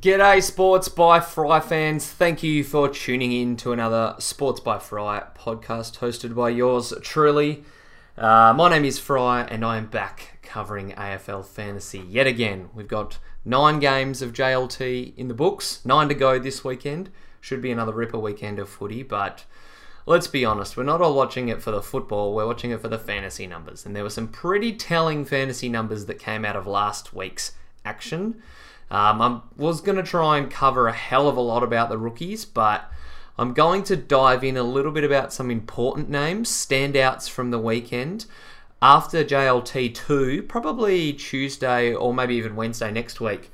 G'day Sports by Fry fans, thank you for tuning in to another Sports by Fry podcast hosted by yours truly. My name is Fry and I am back covering AFL Fantasy yet again. We've got 9 games of JLT in the books, 9 to go this weekend. Should be another ripper weekend of footy, but let's be honest, we're not all watching it for the football, we're watching it for the fantasy numbers. And there were some pretty telling fantasy numbers that came out of last week's action. I was going to try and cover a hell of a lot about the rookies, but I'm going to dive in a little bit about some important names, standouts from the weekend. After JLT2, probably Tuesday or maybe even Wednesday next week.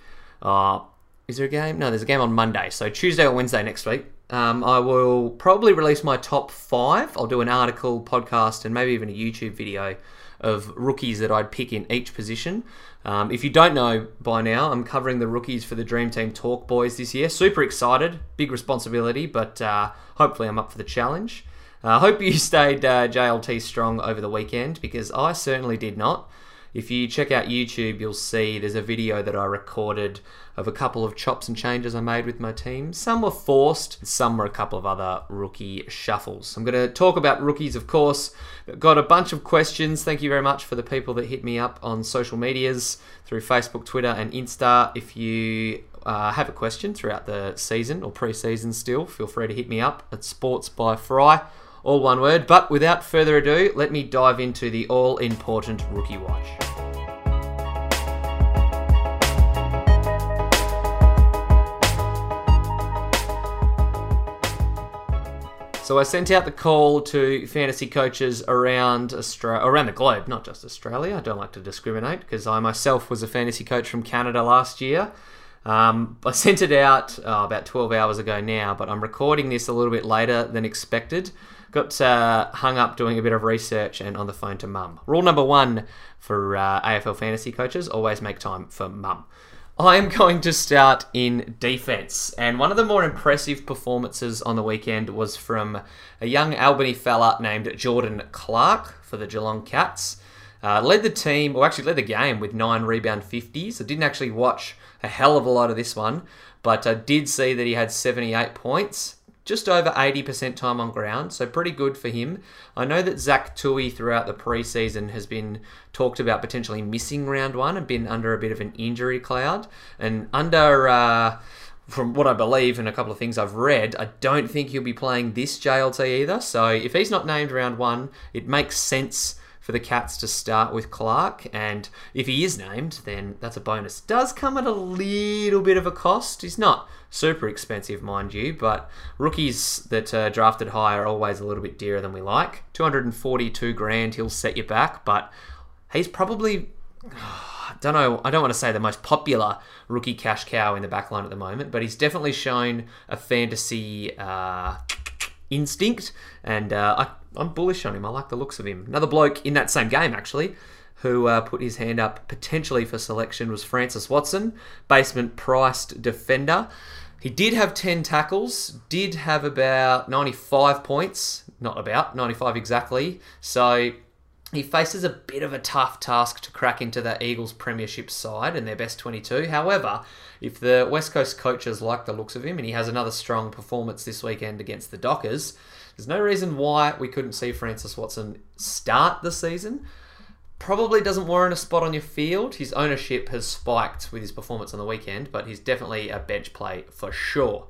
Is there a game? No, there's a game on Monday. So Tuesday or Wednesday next week, I will probably release my top 5. I'll do an article, podcast, and maybe even a YouTube video of rookies that I'd pick in each position. If you don't know by now, I'm covering the rookies for the Dream Team Talk Boys this year. Super excited, big responsibility, but hopefully I'm up for the challenge. I hope you stayed JLT strong over the weekend, because I certainly did not. If you check out YouTube, you'll see there's a video that I recorded of a couple of chops and changes I made with my team. Some were forced, some were a couple of other rookie shuffles. I'm going to talk about rookies, of course. Got a bunch of questions. Thank you very much for the people that hit me up on social medias through Facebook, Twitter, and Insta. If you have a question throughout the season or pre-season still, feel free to hit me up at Sports by Fry. All one word, but without further ado, let me dive into the all-important Rookie Watch. So I sent out the call to fantasy coaches around around the globe, not just Australia. I don't like to discriminate because I myself was a fantasy coach from Canada last year. I sent it out about 12 hours ago now, but I'm recording this a little bit later than expected. Got hung up doing a bit of research and on the phone to mum. Rule number 1 for AFL fantasy coaches, always make time for mum. I am going to start in defence. And one of the more impressive performances on the weekend was from a young Albany fella named Jordan Clark for the Geelong Cats. Led the team, or actually led the game with 9 rebound 50s. I didn't actually watch a hell of a lot of this one, but I did see that he had 78 points. Just over 80% time on ground, so pretty good for him. I know that Zach Tui throughout the preseason has been talked about potentially missing round 1 and been under a bit of an injury cloud. And under, from what I believe and a couple of things I've read, I don't think he'll be playing this JLT either. So if he's not named round 1, it makes sense for the Cats to start with Clark, and if he is named, then that's a bonus. Does come at a little bit of a cost. He's not super expensive, mind you, but rookies that are drafted high are always a little bit dearer than we like. 242 grand, he'll set you back, but he's probably, I don't want to say the most popular rookie cash cow in the back line at the moment, but he's definitely shown a fantasy instinct, and I'm bullish on him. I like the looks of him. Another bloke in that same game, actually, who put his hand up potentially for selection was Francis Watson, basement-priced defender. He did have 10 tackles, did have about 95 points. Not about, 95 exactly. So he faces a bit of a tough task to crack into the Eagles premiership side and their best 22. However, if the West Coast coaches like the looks of him and he has another strong performance this weekend against the Dockers, there's no reason why we couldn't see Francis Watson start the season. Probably doesn't warrant a spot on your field. His ownership has spiked with his performance on the weekend, but he's definitely a bench play for sure.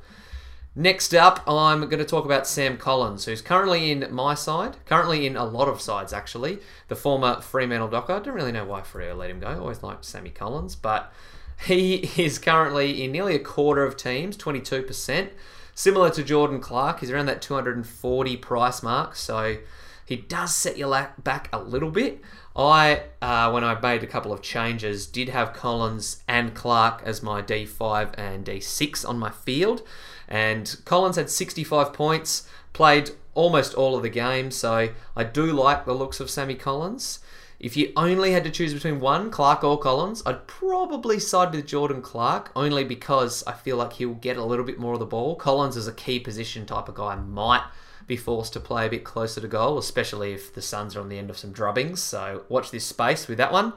Next up, I'm going to talk about Sam Collins, who's currently in my side, currently in a lot of sides, actually. The former Fremantle Docker. I don't really know why Freo let him go. I always liked Sammy Collins, but he is currently in nearly a quarter of teams, 22%. Similar to Jordan Clark, he's around that 240 price mark, so he does set you back a little bit. I, when I made a couple of changes, did have Collins and Clark as my D5 and D6 on my field, and Collins had 65 points, played almost all of the game, so I do like the looks of Sammy Collins. If you only had to choose between one, Clark or Collins, I'd probably side with Jordan Clark, only because I feel like he'll get a little bit more of the ball. Collins is a key position type of guy, might be forced to play a bit closer to goal, especially if the Suns are on the end of some drubbings. So watch this space with that one.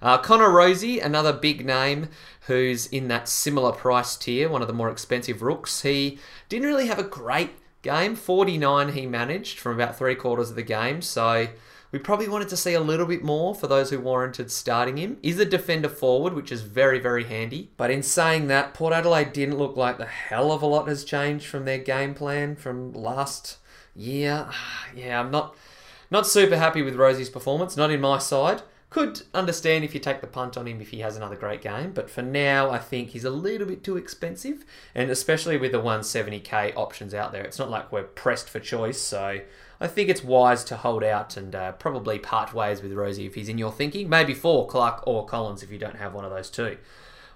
Connor Rosey, another big name who's in that similar price tier, one of the more expensive rooks. He didn't really have a great game. 49 he managed from about three quarters of the game, so we probably wanted to see a little bit more for those who warranted starting him. Is a defender forward, which is very, very handy. But in saying that, Port Adelaide didn't look like the hell of a lot has changed from their game plan from last year. Yeah, I'm not super happy with Rosie's performance, not in my side. Could understand if you take the punt on him if he has another great game, but for now I think he's a little bit too expensive, and especially with the 170k options out there, it's not like we're pressed for choice, so I think it's wise to hold out and probably part ways with Rosie if he's in your thinking, maybe for Clark or Collins if you don't have one of those two.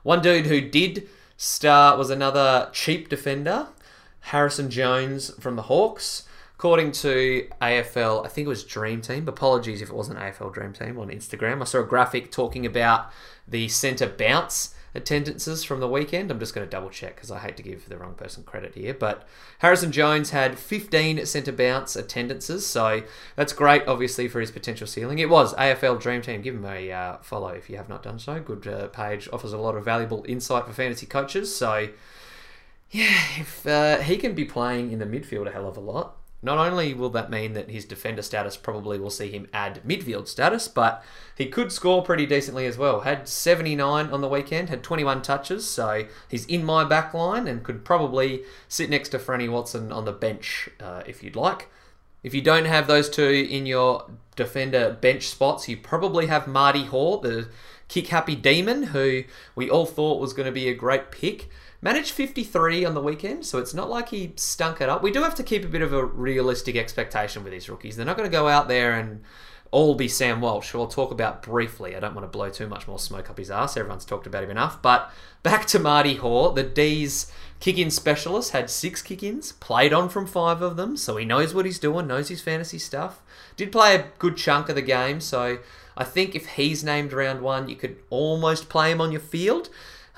One dude who did start was another cheap defender, Harrison Jones from the Hawks. According to AFL, I think it was Dream Team. Apologies if it wasn't AFL Dream Team on Instagram. I saw a graphic talking about the centre bounce attendances from the weekend. I'm just going to double check because I hate to give the wrong person credit here. But Harrison Jones had 15 centre bounce attendances. So that's great, obviously, for his potential ceiling. It was AFL Dream Team. Give him a follow if you have not done so. Good page. Offers a lot of valuable insight for fantasy coaches. So, yeah, if he can be playing in the midfield a hell of a lot, not only will that mean that his defender status probably will see him add midfield status, but he could score pretty decently as well. Had 79 on the weekend, had 21 touches, so he's in my back line and could probably sit next to Franny Watson on the bench if you'd like. If you don't have those two in your defender bench spots, you probably have Marty Hore, the kick-happy demon, who we all thought was going to be a great pick. Managed 53 on the weekend, so it's not like he stunk it up. We do have to keep a bit of a realistic expectation with these rookies. They're not going to go out there and all be Sam Walsh, who I'll talk about briefly. I don't want to blow too much more smoke up his ass. Everyone's talked about him enough. But back to Marty Hore, the D's kick-in specialist, had 6 kick-ins, played on from 5 of them, so he knows what he's doing, knows his fantasy stuff. Did play a good chunk of the game, so I think if he's named round one, you could almost play him on your field.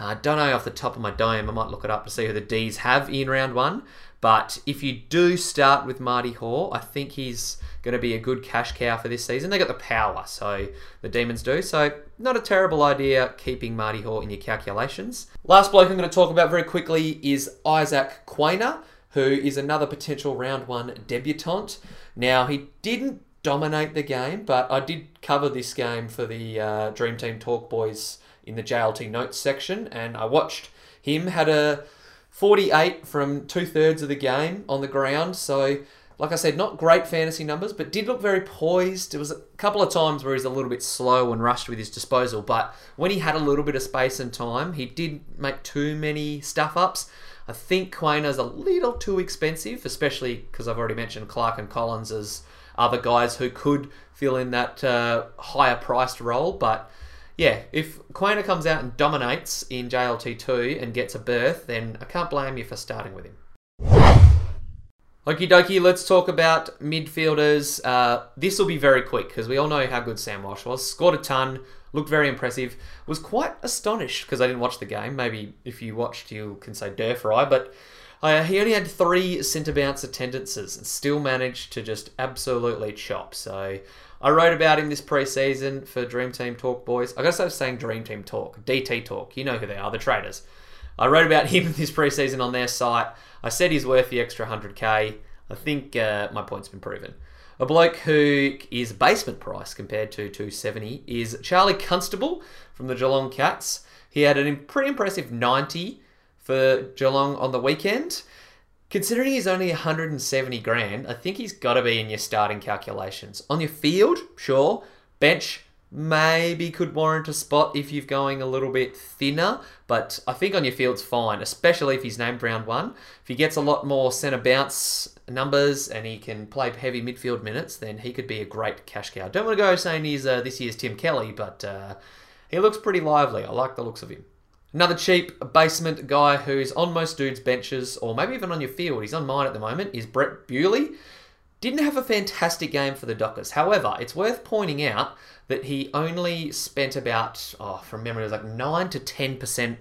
I don't know off the top of my dome. I might look it up to see who the Ds have in round one. But if you do start with Marty Hore, I think he's going to be a good cash cow for this season. They got the power, so the Demons do. So not a terrible idea keeping Marty Hore in your calculations. Last bloke I'm going to talk about very quickly is Isaac Quaynor, who is another potential round one debutant. Now, he didn't dominate the game, but I did cover this game for the Dream Team Talk Boys in the JLT notes section, and I watched him, had a 48 from 2/3 of the game on the ground, so like I said, not great fantasy numbers, but did look very poised. There was a couple of times where he's a little bit slow and rushed with his disposal, but when he had a little bit of space and time, he didn't make too many stuff-ups. I think Quaynor's a little too expensive, especially because I've already mentioned Clark and Collins as other guys who could fill in that higher-priced role, but yeah, if Quaynor comes out and dominates in JLT2 and gets a berth, then I can't blame you for starting with him. Okie dokie, let's talk about midfielders. This will be very quick because we all know how good Sam Walsh was. Scored a ton, looked very impressive. Was quite astonished because I didn't watch the game. Maybe if you watched, you can say der fry, but he only had 3 centre bounce attendances and still managed to just absolutely chop. So I wrote about him this pre-season for Dream Team Talk Boys. I gotta start saying Dream Team Talk, DT Talk. You know who they are, the traders. I wrote about him this pre-season on their site. I said he's worth the extra 100k. I think my point's been proven. A bloke who is basement price compared to 270 is Charlie Constable from the Geelong Cats. He had a pretty impressive 90 for Geelong on the weekend. Considering he's only 170 grand, I think he's got to be in your starting calculations. On your field, sure. Bench, maybe could warrant a spot if you're going a little bit thinner, but I think on your field's fine, especially if he's named round one. If he gets a lot more centre bounce numbers and he can play heavy midfield minutes, then he could be a great cash cow. I don't want to go saying he's this year's Tim Kelly, but he looks pretty lively. I like the looks of him. Another cheap basement guy who's on most dudes' benches, or maybe even on your field, he's on mine at the moment, is Brett Bewley. Didn't have a fantastic game for the Dockers. However, it's worth pointing out that he only spent about, from memory, it was like 9 to 10%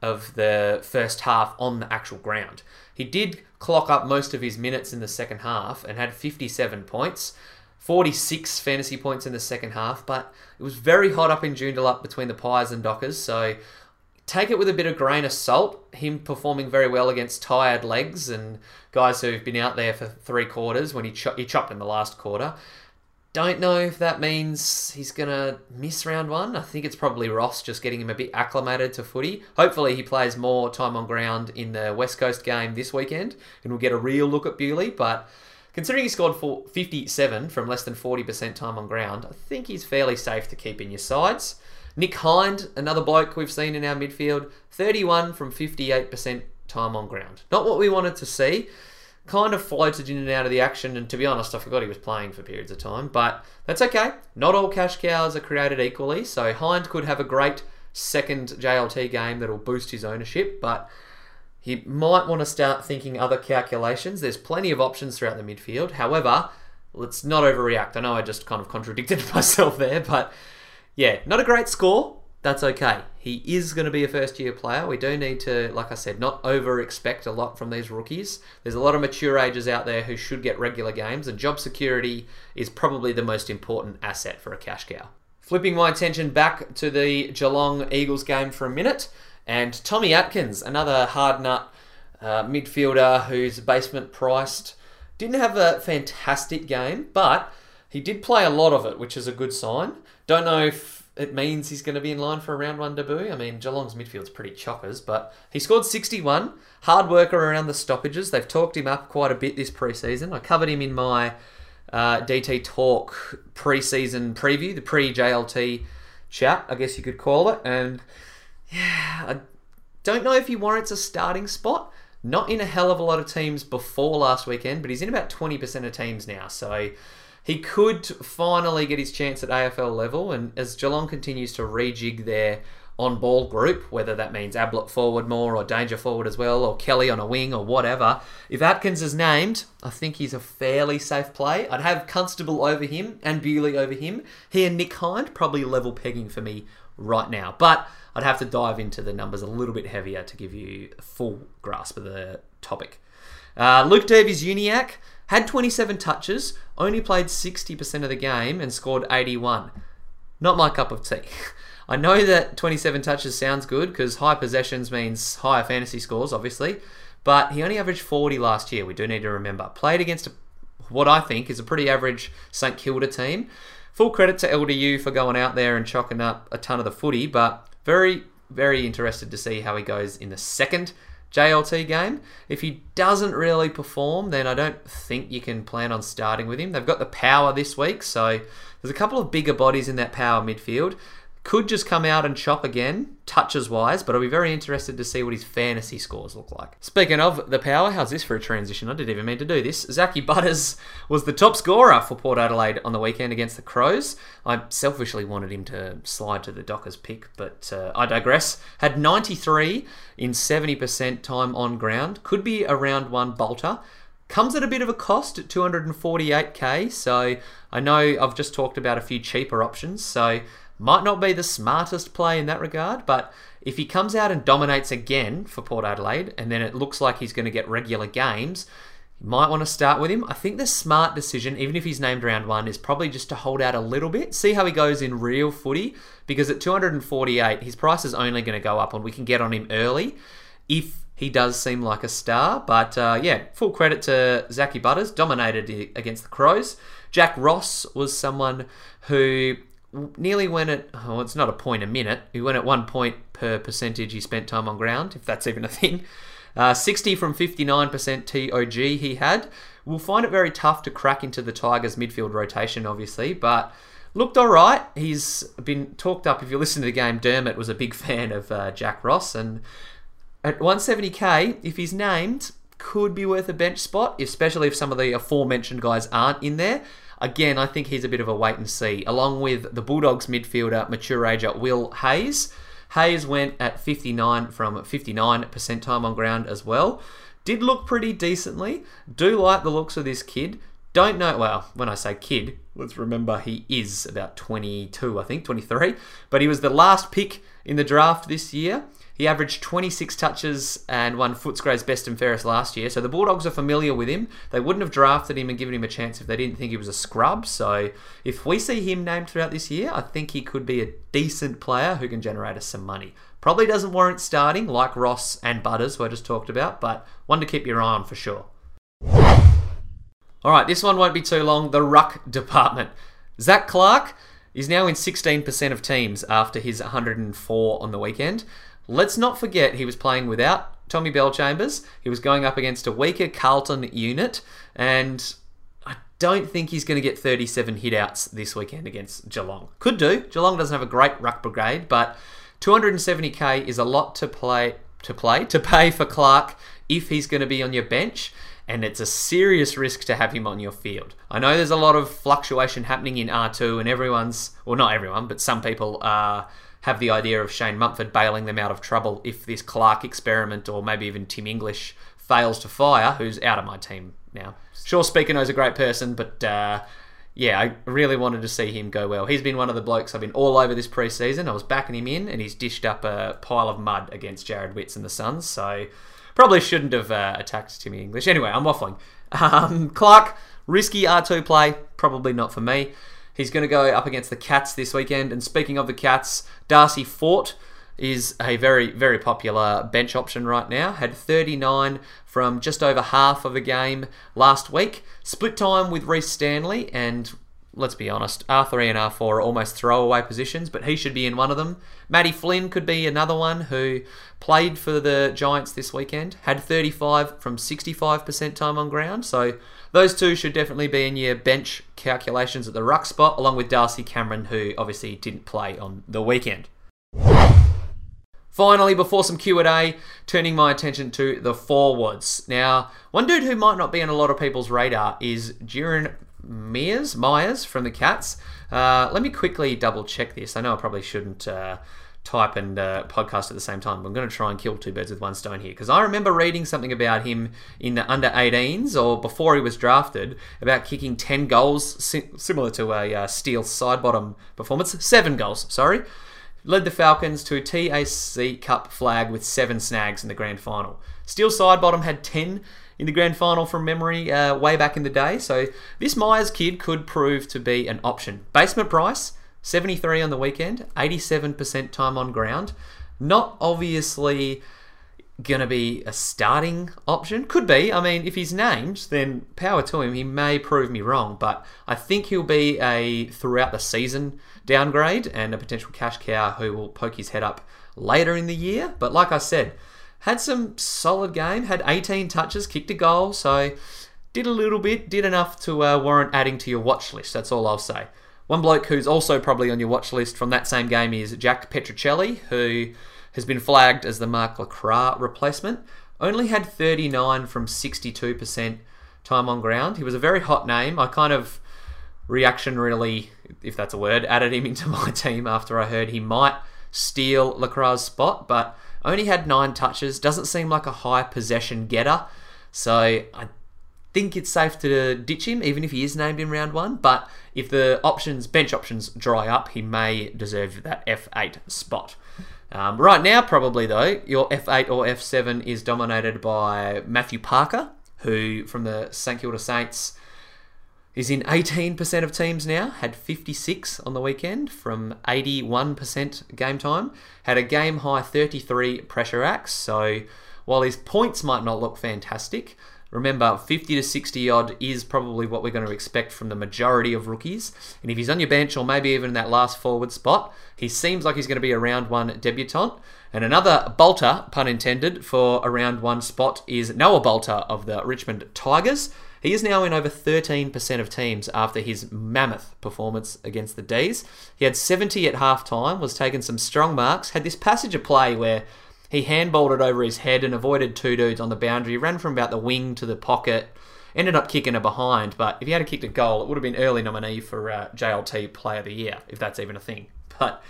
of the first half on the actual ground. He did clock up most of his minutes in the second half and had 57 points. 46 fantasy points in the second half, but it was very hot up in Joondalup between the Pies and Dockers, so take it with a bit of grain of salt, him performing very well against tired legs and guys who've been out there for 3 quarters when he chopped in the last quarter. Don't know if that means he's going to miss round one. I think it's probably Ross just getting him a bit acclimated to footy. Hopefully he plays more time on ground in the West Coast game this weekend and we'll get a real look at Bewley, but considering he scored 57 from less than 40% time on ground, I think he's fairly safe to keep in your sides. Nick Hind, another bloke we've seen in our midfield, 31 from 58% time on ground. Not what we wanted to see. Kind of floated in and out of the action, and to be honest, I forgot he was playing for periods of time, but that's okay. Not all cash cows are created equally, so Hind could have a great second JLT game that'll boost his ownership, but he might want to start thinking other calculations. There's plenty of options throughout the midfield. However, let's not overreact. I know I just kind of contradicted myself there, but yeah, not a great score. That's okay. He is going to be a first-year player. We do need to, like I said, not over-expect a lot from these rookies. There's a lot of mature ages out there who should get regular games, and job security is probably the most important asset for a cash cow. Flipping my attention back to the Geelong Eagles game for a minute, and Tommy Atkins, another hard-nut midfielder who's basement-priced, didn't have a fantastic game, but he did play a lot of it, which is a good sign. Don't know if it means he's going to be in line for a round one debut. I mean, Geelong's midfield's pretty chockers, but he scored 61. Hard worker around the stoppages. They've talked him up quite a bit this preseason. I covered him in my DT Talk preseason preview, the pre-JLT chat, I guess you could call it. And yeah, I don't know if he warrants a starting spot. Not in a hell of a lot of teams before last weekend, but he's in about 20% of teams now, so he could finally get his chance at AFL level, and as Geelong continues to rejig their on-ball group, whether that means Ablett forward more or Danger forward as well or Kelly on a wing or whatever, if Atkins is named, I think he's a fairly safe play. I'd have Constable over him and Bewley over him. He and Nick Hind probably level pegging for me right now, but I'd have to dive into the numbers a little bit heavier to give you a full grasp of the topic. Luke Davies Uniacke had 27 touches, only played 60% of the game and scored 81. Not my cup of tea. I know that 27 touches sounds good because high possessions means higher fantasy scores, obviously, but he only averaged 40 last year, we do need to remember. Played against what I think is a pretty average St Kilda team. Full credit to LDU for going out there and chalking up a ton of the footy, but very, very interested to see how he goes in the second JLT game. If he doesn't really perform, then I don't think you can plan on starting with him. They've got the power this week, so there's a couple of bigger bodies in that power midfield. Could just come out and chop again, touches-wise, but I'll be very interested to see what his fantasy scores look like. Speaking of the power, how's this for a transition? I didn't even mean to do this. Zak Butters was the top scorer for Port Adelaide on the weekend against the Crows. I selfishly wanted him to slide to the Dockers pick, but I digress. Had 93 in 70% time on ground. Could be a round one bolter. Comes at a bit of a cost at $248k, so I know I've just talked about a few cheaper options, so might not be the smartest play in that regard, but if he comes out and dominates again for Port Adelaide, and then it looks like he's going to get regular games, you might want to start with him. I think the smart decision, even if he's named round one, is probably just to hold out a little bit, see how he goes in real footy, because at 248, his price is only going to go up, and we can get on him early if he does seem like a star. But yeah, full credit to Zak Butters, dominated against the Crows. Jack Ross was someone who nearly went at, oh, it's not a point a minute. He went at 1 point per percentage he spent time on ground, if that's even a thing. 60 from 59% TOG he had. We'll find it very tough to crack into the Tigers' midfield rotation, obviously, but looked all right. He's been talked up. If you listen to the game, Dermot was a big fan of Jack Ross, and at 170k, if he's named, could be worth a bench spot, especially if some of the aforementioned guys aren't in there. Again, I think he's a bit of a wait and see, along with the Bulldogs midfielder, mature ager Will Hayes. Hayes went at 59 from 59% time on ground as well. Did look pretty decently. Do like the looks of this kid. Don't know, well, when I say kid, let's remember he is about 22, I think, 23. But he was the last pick in the draft this year. He averaged 26 touches and won Footscray's best and fairest last year. So the Bulldogs are familiar with him. They wouldn't have drafted him and given him a chance if they didn't think he was a scrub. So if we see him named throughout this year, I think he could be a decent player who can generate us some money. Probably doesn't warrant starting like Ross and Butters, who I just talked about, but one to keep your eye on for sure. All right, this one won't be too long. The ruck department. Zach Clarke is now in 16% of teams after his 104 on the weekend. Let's not forget he was playing without Tommy Bellchambers. He was going up against a weaker Carlton unit, and I don't think he's going to get 37 hit-outs this weekend against Geelong. Could do. Geelong doesn't have a great ruck brigade, but 270k is a lot to pay for Clark if he's going to be on your bench, and it's a serious risk to have him on your field. I know there's a lot of fluctuation happening in R2, and everyone's, well, not everyone, but some people have the idea of Shane Mumford bailing them out of trouble if this Clark experiment, or maybe even Tim English, fails to fire, who's out of my team now. Sure, Speakerno's a great person, but yeah, I really wanted to see him go well. He's been one of the blokes I've been all over this preseason. I was backing him in, and he's dished up a pile of mud against Jared Witts and the Suns, so probably shouldn't have attacked Timmy English. Anyway, I'm waffling. Clark, risky R2 play, probably not for me. He's going to go up against the Cats this weekend, and speaking of the Cats, Darcy Fort is a very, very popular bench option right now. Had 39 from just over half of a game last week. Split time with Reece Stanley, and let's be honest, R3 and R4 are almost throwaway positions, but he should be in one of them. Matty Flynn could be another one who played for the Giants this weekend. Had 35 from 65% time on ground, so those two should definitely be in your bench calculations at the ruck spot, along with Darcy Cameron, who obviously didn't play on the weekend. Finally, before some Q&A, turning my attention to the forwards. Now, one dude who might not be on a lot of people's radar is Jiran Myers from the Cats. Let me quickly double check this. I know I probably shouldn't type and podcast at the same time, but I'm going to try and kill two birds with one stone here, because I remember reading something about him in the under-18s, or before he was drafted, about kicking 10 goals, similar to a Steel side bottom performance. 7 goals, sorry. Led the Falcons to a TAC Cup flag with 7 snags in the grand final. Steel Sidebottom had 10 in the grand final from memory way back in the day, so this Myers kid could prove to be an option. Basement price, 73 on the weekend, 87% time on ground. Not obviously going to be a starting option. Could be. I mean, if he's named, then power to him. He may prove me wrong, but I think he'll be a throughout the season downgrade and a potential cash cow who will poke his head up later in the year. But like I said, had some solid game, had 18 touches, kicked a goal, so did a little bit, did enough to warrant adding to your watch list. That's all I'll say. One bloke who's also probably on your watch list from that same game is Jack Petricelli, who has been flagged as the Mark Lacroix replacement. Only had 39 from 62% time on ground. He was a very hot name. I kind of reaction really, if that's a word, added him into my team after I heard he might steal Lacroix's spot, but only had 9 touches. Doesn't seem like a high possession getter, so I think it's safe to ditch him, even if he is named in round one. But if the bench options dry up, he may deserve that F8 spot. Right now, probably, though, your F8 or F7 is dominated by Matthew Parker, who, from the St Kilda Saints, is in 18% of teams now. Had 56 on the weekend from 81% game time. Had a game-high 33 pressure acts, so while his points might not look fantastic, remember, 50 to 60 odd is probably what we're going to expect from the majority of rookies. And if he's on your bench or maybe even that last forward spot, he seems like he's going to be a round one debutant. And another Bolter, pun intended, for a round one spot is Noah Bolter of the Richmond Tigers. He is now in over 13% of teams after his mammoth performance against the Ds. He had 70 at halftime, was taking some strong marks, had this passage of play where he handballed it over his head and avoided 2 dudes on the boundary, ran from about the wing to the pocket, ended up kicking a behind, but if he had kicked a goal, it would have been early nominee for JLT Player of the Year, if that's even a thing. But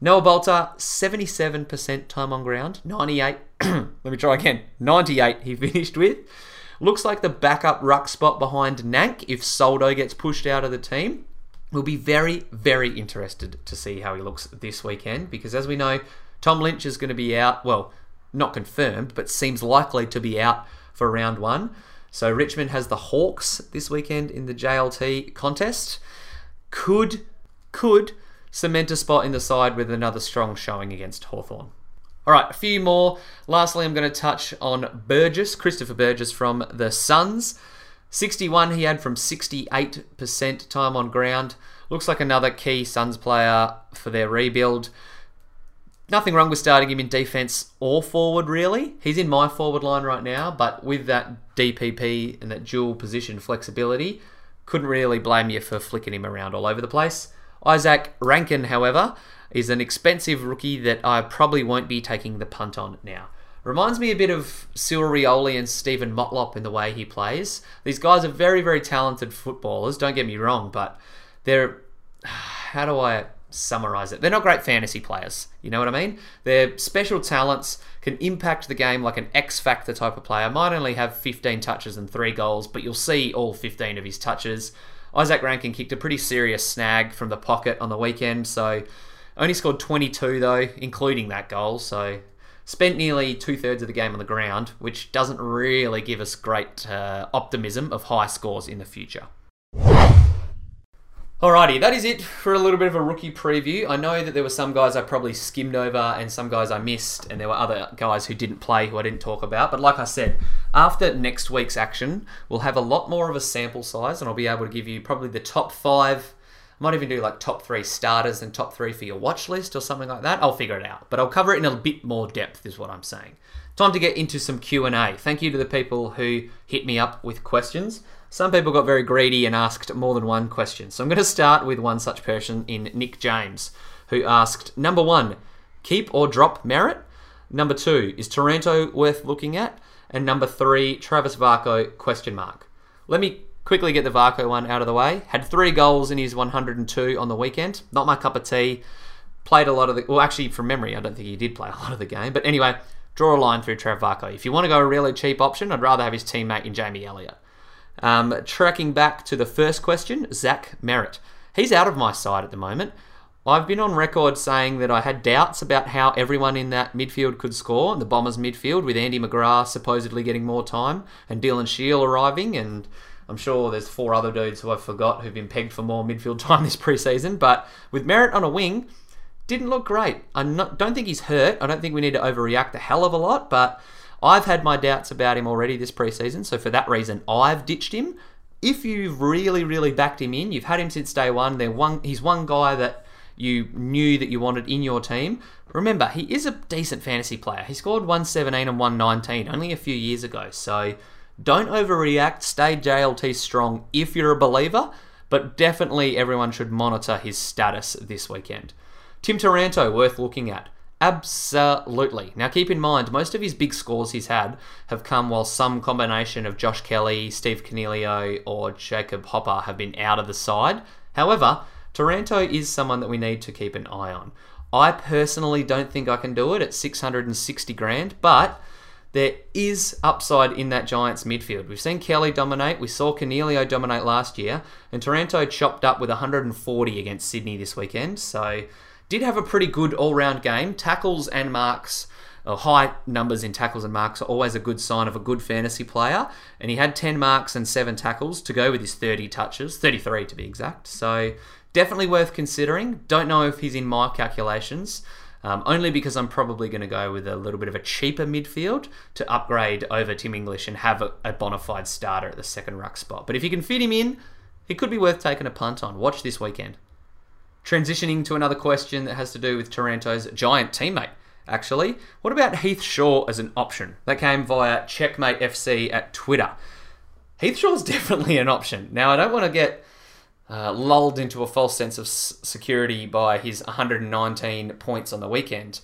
Noah Bolter, 77% time on ground, 98 he finished with. Looks like the backup ruck spot behind Nank, if Soldo gets pushed out of the team. We'll be very, very interested to see how he looks this weekend, because as we know, Tom Lynch is going to be out, well, not confirmed, but seems likely to be out for round one. So Richmond has the Hawks this weekend in the JLT contest. Could cement a spot in the side with another strong showing against Hawthorn. All right, a few more. Lastly, I'm going to touch on Burgess, Christopher Burgess from the Suns. 61 he had from 68% time on ground. Looks like another key Suns player for their rebuild. Nothing wrong with starting him in defence or forward, really. He's in my forward line right now, but with that DPP and that dual position flexibility, couldn't really blame you for flicking him around all over the place. Isaac Rankin, however, is an expensive rookie that I probably won't be taking the punt on now. Reminds me a bit of Cyril Rioli and Stephen Motlop in the way he plays. These guys are very, very talented footballers, don't get me wrong, but they're... how do I summarise it? They're not great fantasy players, you know what I mean? Their special talents can impact the game like an X-Factor type of player. Might only have 15 touches and 3 goals, but you'll see all 15 of his touches. Isaac Rankin kicked a pretty serious snag from the pocket on the weekend, so only scored 22 though, including that goal, so spent nearly two-thirds of the game on the ground, which doesn't really give us great optimism of high scores in the future. Alrighty, that is it for a little bit of a rookie preview. I know that there were some guys I probably skimmed over and some guys I missed, and there were other guys who didn't play who I didn't talk about. But like I said, after next week's action, we'll have a lot more of a sample size, and I'll be able to give you probably the top 5. I might even do like top 3 starters and top 3 for your watch list or something like that. I'll figure it out, but I'll cover it in a bit more depth is what I'm saying. Time to get into some Q&A. Thank you to the people who hit me up with questions. Some people got very greedy and asked more than one question. So I'm going to start with one such person in Nick James, who asked, number 1, keep or drop Merritt? Number 2, is Taranto worth looking at? And number 3, Travis Varco, question mark. Let me quickly get the Varco one out of the way. Had 3 goals in his 102 on the weekend. Not my cup of tea. Played a lot of the... well, actually, from memory, I don't think he did play a lot of the game. But anyway, draw a line through Trav Varco. If you want to go a really cheap option, I'd rather have his teammate in Jamie Elliott. Tracking back to the first question, Zach Merritt. He's out of my side at the moment. I've been on record saying that I had doubts about how everyone in that midfield could score, the Bombers midfield, with Andy McGrath supposedly getting more time and Dylan Shiel arriving, and I'm sure there's 4 other dudes who I forgot who've been pegged for more midfield time this preseason, but with Merritt on a wing, didn't look great. I don't think he's hurt. I don't think we need to overreact a hell of a lot, but I've had my doubts about him already this preseason, so for that reason, I've ditched him. If you've really, really backed him in, you've had him since day one, he's one guy that you knew that you wanted in your team. Remember, he is a decent fantasy player. He scored 117 and 119 only a few years ago, so don't overreact. Stay JLT strong if you're a believer, but definitely everyone should monitor his status this weekend. Tim Taranto, worth looking at. Absolutely. Now keep in mind, most of his big scores he's had have come while some combination of Josh Kelly, Steve Coniglio or Jacob Hopper have been out of the side. However, Taranto is someone that we need to keep an eye on. I personally don't think I can do it at 660 grand, but there is upside in that Giants midfield. We've seen Kelly dominate, we saw Coniglio dominate last year, and Taranto chopped up with 140 against Sydney this weekend, so... did have a pretty good all-round game. Tackles and marks, or high numbers in tackles and marks, are always a good sign of a good fantasy player. And he had 10 marks and 7 tackles to go with his 30 touches, 33 to be exact. So definitely worth considering. Don't know if he's in my calculations, only because I'm probably going to go with a little bit of a cheaper midfield to upgrade over Tim English and have a bona fide starter at the second ruck spot. But if you can fit him in, it could be worth taking a punt on. Watch this weekend. Transitioning to another question that has to do with Taranto's Giant teammate, actually. What about Heath Shaw as an option? That came via Checkmate FC at Twitter. Heath Shaw's definitely an option. Now, I don't want to get lulled into a false sense of security by his 119 points on the weekend,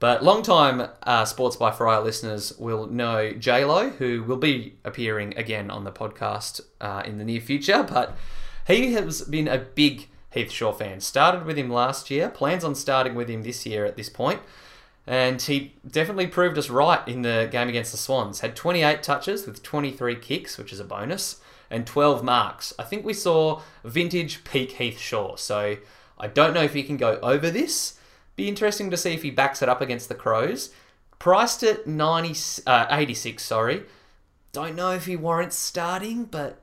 but long-time Sports by Fryer listeners will know J-Lo, who will be appearing again on the podcast in the near future, but he has been a big Heath Shaw fan. Started with him last year, plans on starting with him this year at this point, and he definitely proved us right in the game against the Swans. Had 28 touches with 23 kicks, which is a bonus, and 12 marks. I think we saw vintage peak Heath Shaw, so I don't know if he can go over this, Be interesting to see if he backs it up against the Crows. Priced at 86, sorry. Don't know if he warrants starting, but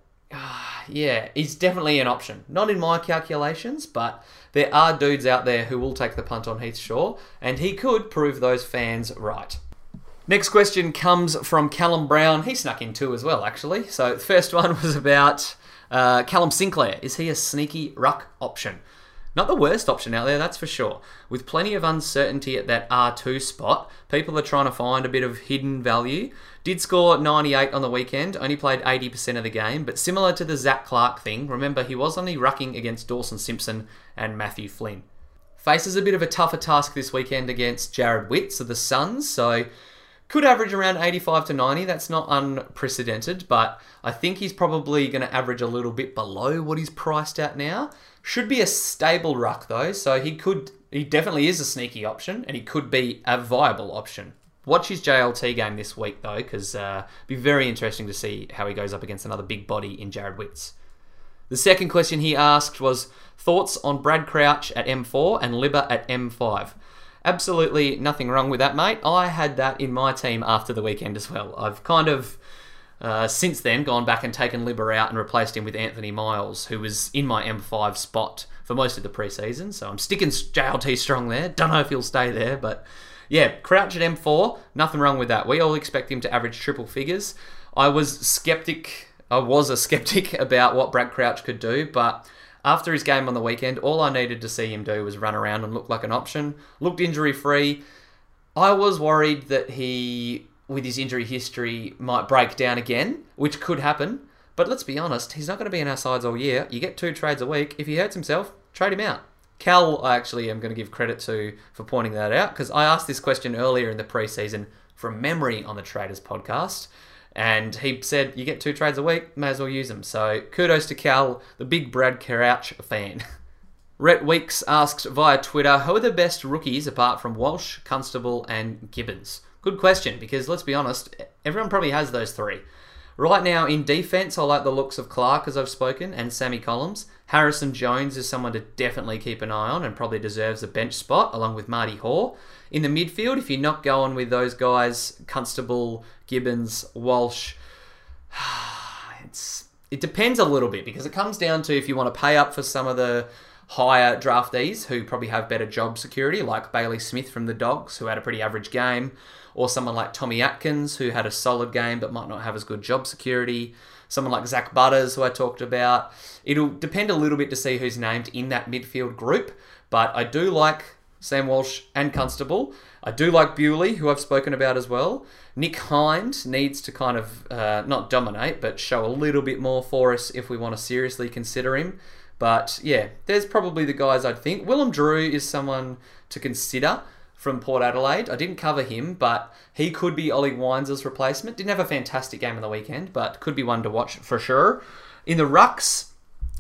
yeah, he's definitely an option. Not in my calculations, but there are dudes out there who will take the punt on Heath Shaw, and he could prove those fans right. Next question comes from Callum Brown. He snuck in two as well, actually. So the first one was about Callum Sinclair. Is he a sneaky ruck option? Not the worst option out there, that's for sure. With plenty of uncertainty at that R2 spot, people are trying to find a bit of hidden value. Did score 98 on the weekend, only played 80% of the game, but similar to the Zach Clarke thing, remember he was only rucking against Dawson Simpson and Matthew Flynn. Faces a bit of a tougher task this weekend against Jared Witts of the Suns, so could average around 85 to 90. That's not unprecedented, but I think he's probably going to average a little bit below what he's priced at now. Should be a stable ruck though, so he definitely is a sneaky option, and he could be a viable option. Watch his JLT game this week though, because it'll be very interesting to see how he goes up against another big body in Jared Witts. The second question he asked was thoughts on Brad Crouch at M4 and Libba at M5. Absolutely nothing wrong with that, mate. I had that in my team after the weekend as well. I've kind of, since then, gone back and taken Libba out and replaced him with Anthony Miles, who was in my M5 spot for most of the preseason. So I'm sticking JLT strong there. Don't know if he'll stay there, but yeah, Crouch at M4, nothing wrong with that. We all expect him to average triple figures. I was a skeptic about what Brad Crouch could do, but after his game on the weekend, all I needed to see him do was run around and look like an option. Looked injury-free. I was worried that he, with his injury history, might break down again, which could happen. But let's be honest, he's not going to be in our sides all year. You get 2 trades a week. If he hurts himself, trade him out. Cal, I actually am going to give credit to for pointing that out, because I asked this question earlier in the preseason from memory on the Traders podcast. And he said, you get 2 trades a week, may as well use them. So kudos to Cal, the big Brad Crouch fan. Rhett Weeks asks via Twitter, who are the best rookies apart from Walsh, Constable and Gibbons? Good question, because let's be honest, everyone probably has those 3. Right now in defense, I like the looks of Clark, as I've spoken, and Sammy Collins. Harrison Jones is someone to definitely keep an eye on and probably deserves a bench spot, along with Marty Hore. In the midfield, if you're not going with those guys, Constable, Gibbons, Walsh, it depends a little bit, because it comes down to if you want to pay up for some of the higher draftees who probably have better job security, like Bailey Smith from the Dogs, who had a pretty average game, or someone like Tommy Atkins, who had a solid game but might not have as good job security. Someone like Zak Butters, who I talked about. It'll depend a little bit to see who's named in that midfield group, but I do like Sam Walsh and Constable. I do like Bewley, who I've spoken about as well. Nick Hind needs to kind of, not dominate, but show a little bit more for us if we want to seriously consider him. But yeah, there's probably the guys I'd think. Willem Drew is someone to consider from Port Adelaide. I didn't cover him, but he could be Ollie Wines' replacement. Didn't have a fantastic game on the weekend, but could be one to watch for sure. In the rucks,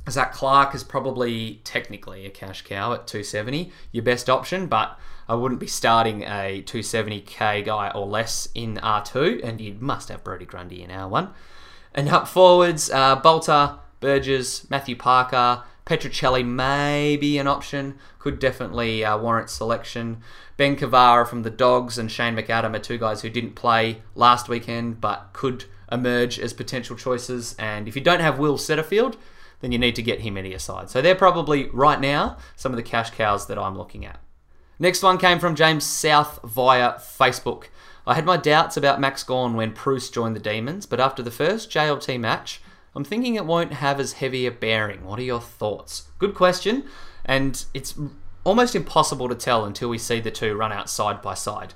Zach Clarke is probably technically a cash cow at 270, your best option, but I wouldn't be starting a 270k guy or less in R2, and you must have Brody Grundy in R1. And up forwards, Bolter, Burgess, Matthew Parker, Petricelli may be an option, could definitely warrant selection. Ben Cavara from the Dogs and Shane McAdam are 2 guys who didn't play last weekend but could emerge as potential choices. And if you don't have Will Setterfield, then you need to get him into your side. So they're probably, right now, some of the cash cows that I'm looking at. Next one came from James South via Facebook. I had my doubts about Max Gawn when Proust joined the Demons, but after the first JLT match, I'm thinking it won't have as heavy a bearing. What are your thoughts? Good question, and it's almost impossible to tell until we see the 2 run out side by side.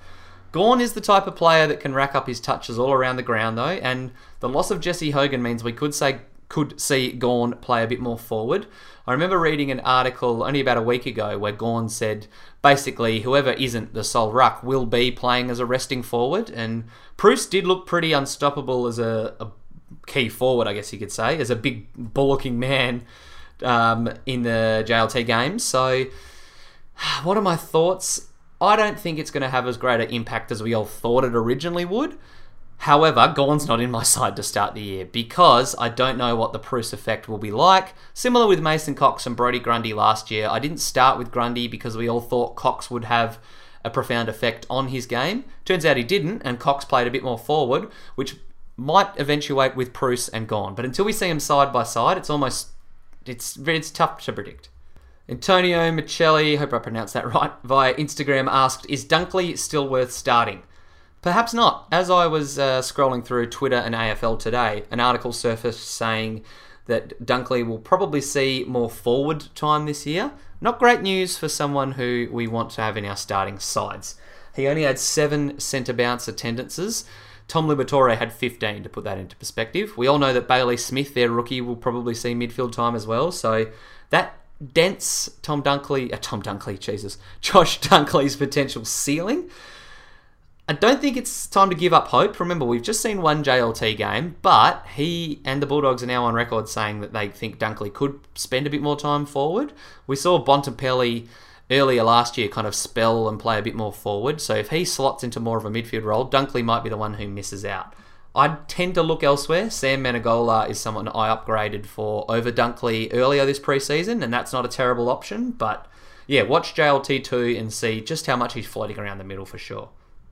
Gawn is the type of player that can rack up his touches all around the ground, though, and the loss of Jesse Hogan means we could see Gawn play a bit more forward. I remember reading an article only about a week ago where Gawn said, basically, whoever isn't the sole ruck will be playing as a resting forward, and Proust did look pretty unstoppable as a key forward, I guess you could say, as a big bull-looking man in the JLT games. So what are my thoughts? I don't think it's going to have as great an impact as we all thought it originally would. However, Gawn's not in my side to start the year because I don't know what the Proust effect will be like. Similar with Mason Cox and Brody Grundy last year. I didn't start with Grundy because we all thought Cox would have a profound effect on his game. Turns out he didn't, and Cox played a bit more forward, which might eventuate with Proust and Gawn. But until we see them side by side, it's tough to predict. Antonio Michelli, hope I pronounced that right, via Instagram asked, is Dunkley still worth starting? Perhaps not. As I was scrolling through Twitter and AFL today, an article surfaced saying that Dunkley will probably see more forward time this year. Not great news for someone who we want to have in our starting sides. He only had 7 centre bounce attendances. Tom Liberatore had 15, to put that into perspective. We all know that Bailey Smith, their rookie, will probably see midfield time as well. So that dents Josh Dunkley's potential ceiling. I don't think it's time to give up hope. Remember, we've just seen one JLT game, but he and the Bulldogs are now on record saying that they think Dunkley could spend a bit more time forward. We saw Bontempelli earlier last year kind of spell and play a bit more forward, so if he slots into more of a midfield role, Dunkley might be the one who misses out. I tend to look elsewhere. Sam Menegola is someone I upgraded for over Dunkley earlier this preseason, and that's not a terrible option, but yeah, watch JLT2 and see just how much he's floating around the middle for sure.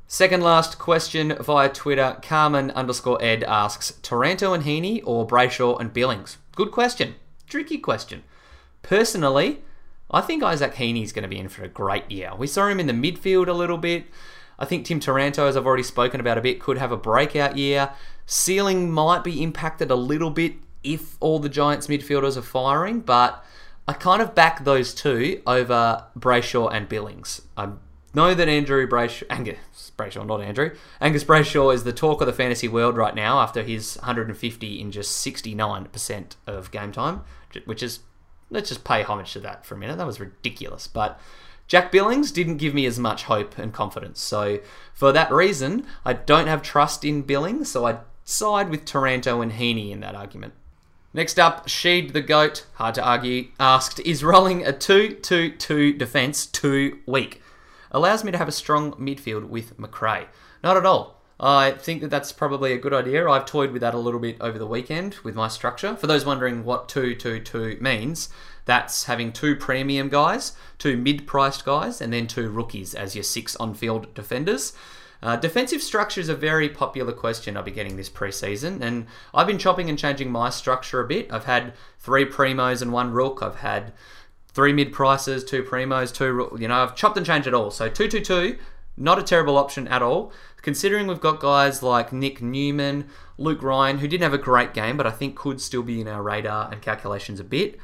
Second last question via Twitter, Carmen_Ed asks, Taranto and Heaney or Brayshaw and Billings? Good question. Tricky question. Personally, I think Isaac Heaney's going to be in for a great year. We saw him in the midfield a little bit. I think Tim Taranto, as I've already spoken about a bit, could have a breakout year. Ceiling might be impacted a little bit if all the Giants midfielders are firing, but I kind of back those two over Brayshaw and Billings. Know that Angus Brayshaw is the talk of the fantasy world right now after his 150 in just 69% of game time, which is, let's just pay homage to that for a minute. That was ridiculous. But Jack Billings didn't give me as much hope and confidence. So for that reason, I don't have trust in Billings, so I side with Taranto and Heaney in that argument. Next up, Sheed the Goat, hard to argue, asked, is rolling a 2-2-2 defence too weak? Allows me to have a strong midfield with McRae. Not at all. I think that that's probably a good idea. I've toyed with that a little bit over the weekend with my structure. For those wondering what 2-2-2 means, that's having 2 premium guys, 2 mid-priced guys, and then 2 rookies as your 6 on-field defenders. Defensive structure is a very popular question I'll be getting this preseason, and I've been chopping and changing my structure a bit. I've had 3 primos and 1 rook. I've had 3 mid-prices, 2 primos, 2... I've chopped and changed it all. So 2-2-2, not a terrible option at all, considering we've got guys like Nick Newman, Luke Ryan, who didn't have a great game, but I think could still be in our radar and calculations a bit.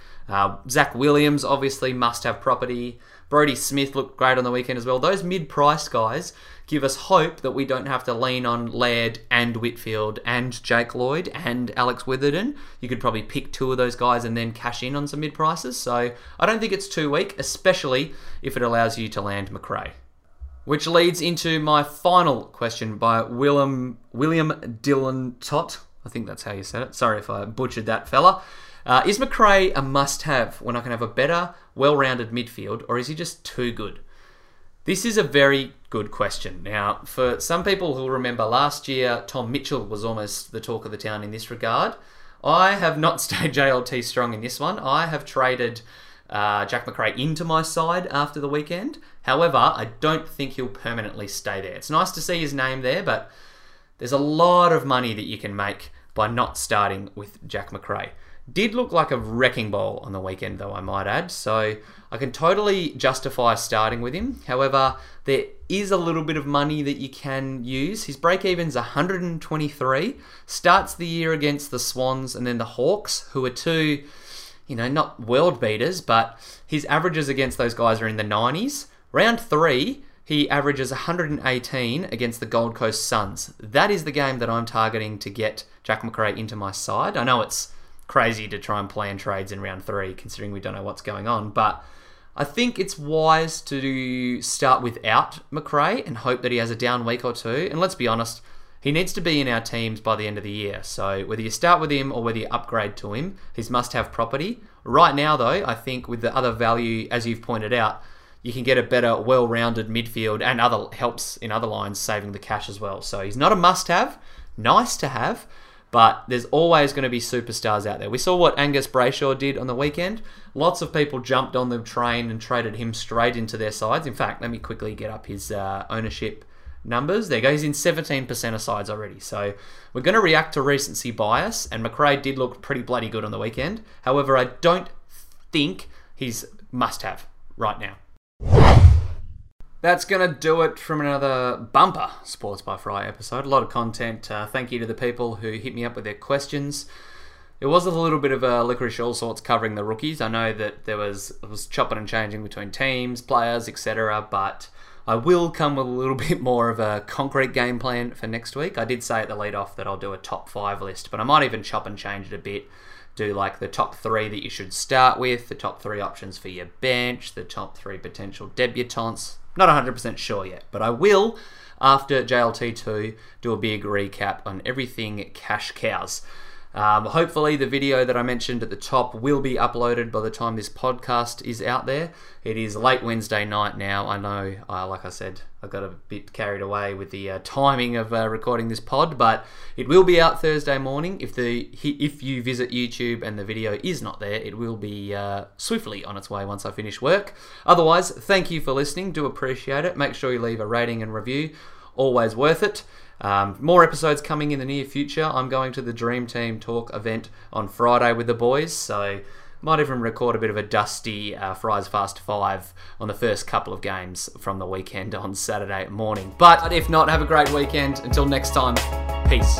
Zach Williams, obviously, must have property. Brody Smith looked great on the weekend as well. Those mid-priced guys give us hope that we don't have to lean on Laird and Whitfield and Jake Lloyd and Alex Witherden. You could probably pick 2 of those guys and then cash in on some mid-prices. So I don't think it's too weak, especially if it allows you to land McRae. Which leads into my final question by William Dillon Tott. I think that's how you said it. Sorry if I butchered that fella. Is McRae a must-have when I can have a better, well-rounded midfield, or is he just too good? This is a very good question. Now, for some people who'll remember last year, Tom Mitchell was almost the talk of the town in this regard. I have not stayed JLT strong in this one. I have traded Jack McRae into my side after the weekend. However, I don't think he'll permanently stay there. It's nice to see his name there, but there's a lot of money that you can make by not starting with Jack McRae. Did look like a wrecking ball on the weekend, though, I might add, so I can totally justify starting with him. However, there is a little bit of money that you can use. His break-even's 123, starts the year against the Swans and then the Hawks, who are 2, not world beaters, but his averages against those guys are in the 90s. Round 3, he averages 118 against the Gold Coast Suns. That is the game that I'm targeting to get Jack McRae into my side. I know it's crazy to try and plan trades in round 3, considering we don't know what's going on. But I think it's wise to start without McRae and hope that he has a down week or 2. And let's be honest, he needs to be in our teams by the end of the year. So whether you start with him or whether you upgrade to him, he's must-have property. Right now, though, I think with the other value, as you've pointed out, you can get a better, well-rounded midfield and other helps in other lines, saving the cash as well. So he's not a must-have, nice to have, but there's always going to be superstars out there. We saw what Angus Brayshaw did on the weekend. Lots of people jumped on the train and traded him straight into their sides. In fact, let me quickly get up his ownership numbers. There you go. He's in 17% of sides already. So we're going to react to recency bias, and McRae did look pretty bloody good on the weekend. However, I don't think he's must-have right now. That's going to do it from another bumper Sports by Fry episode. A lot of content. Thank you to the people who hit me up with their questions. It was a little bit of a licorice all sorts covering the rookies. I know that it was chopping and changing between teams, players, etc. But I will come with a little bit more of a concrete game plan for next week. I did say at the lead-off that I'll do a top 5 list, but I might even chop and change it a bit. Do like the top 3 that you should start with, the top 3 options for your bench, the top 3 potential debutants. Not 100% sure yet, but I will, after JLT2, do a big recap on everything cash cows. Hopefully the video that I mentioned at the top will be uploaded by the time this podcast is out there. It is late Wednesday night now. I know, like I said, I got a bit carried away with the timing of recording this pod, but it will be out Thursday morning. If you visit YouTube and the video is not there, it will be swiftly on its way once I finish work. Otherwise, thank you for listening. Do appreciate it. Make sure you leave a rating and review. Always worth it. More episodes coming in the near future. I'm going to the Dream Team Talk event on Friday with the boys, so might even record a bit of a dusty Fry's Fast 5 on the first couple of games from the weekend on Saturday morning. But if not, have a great weekend. Until next time, peace.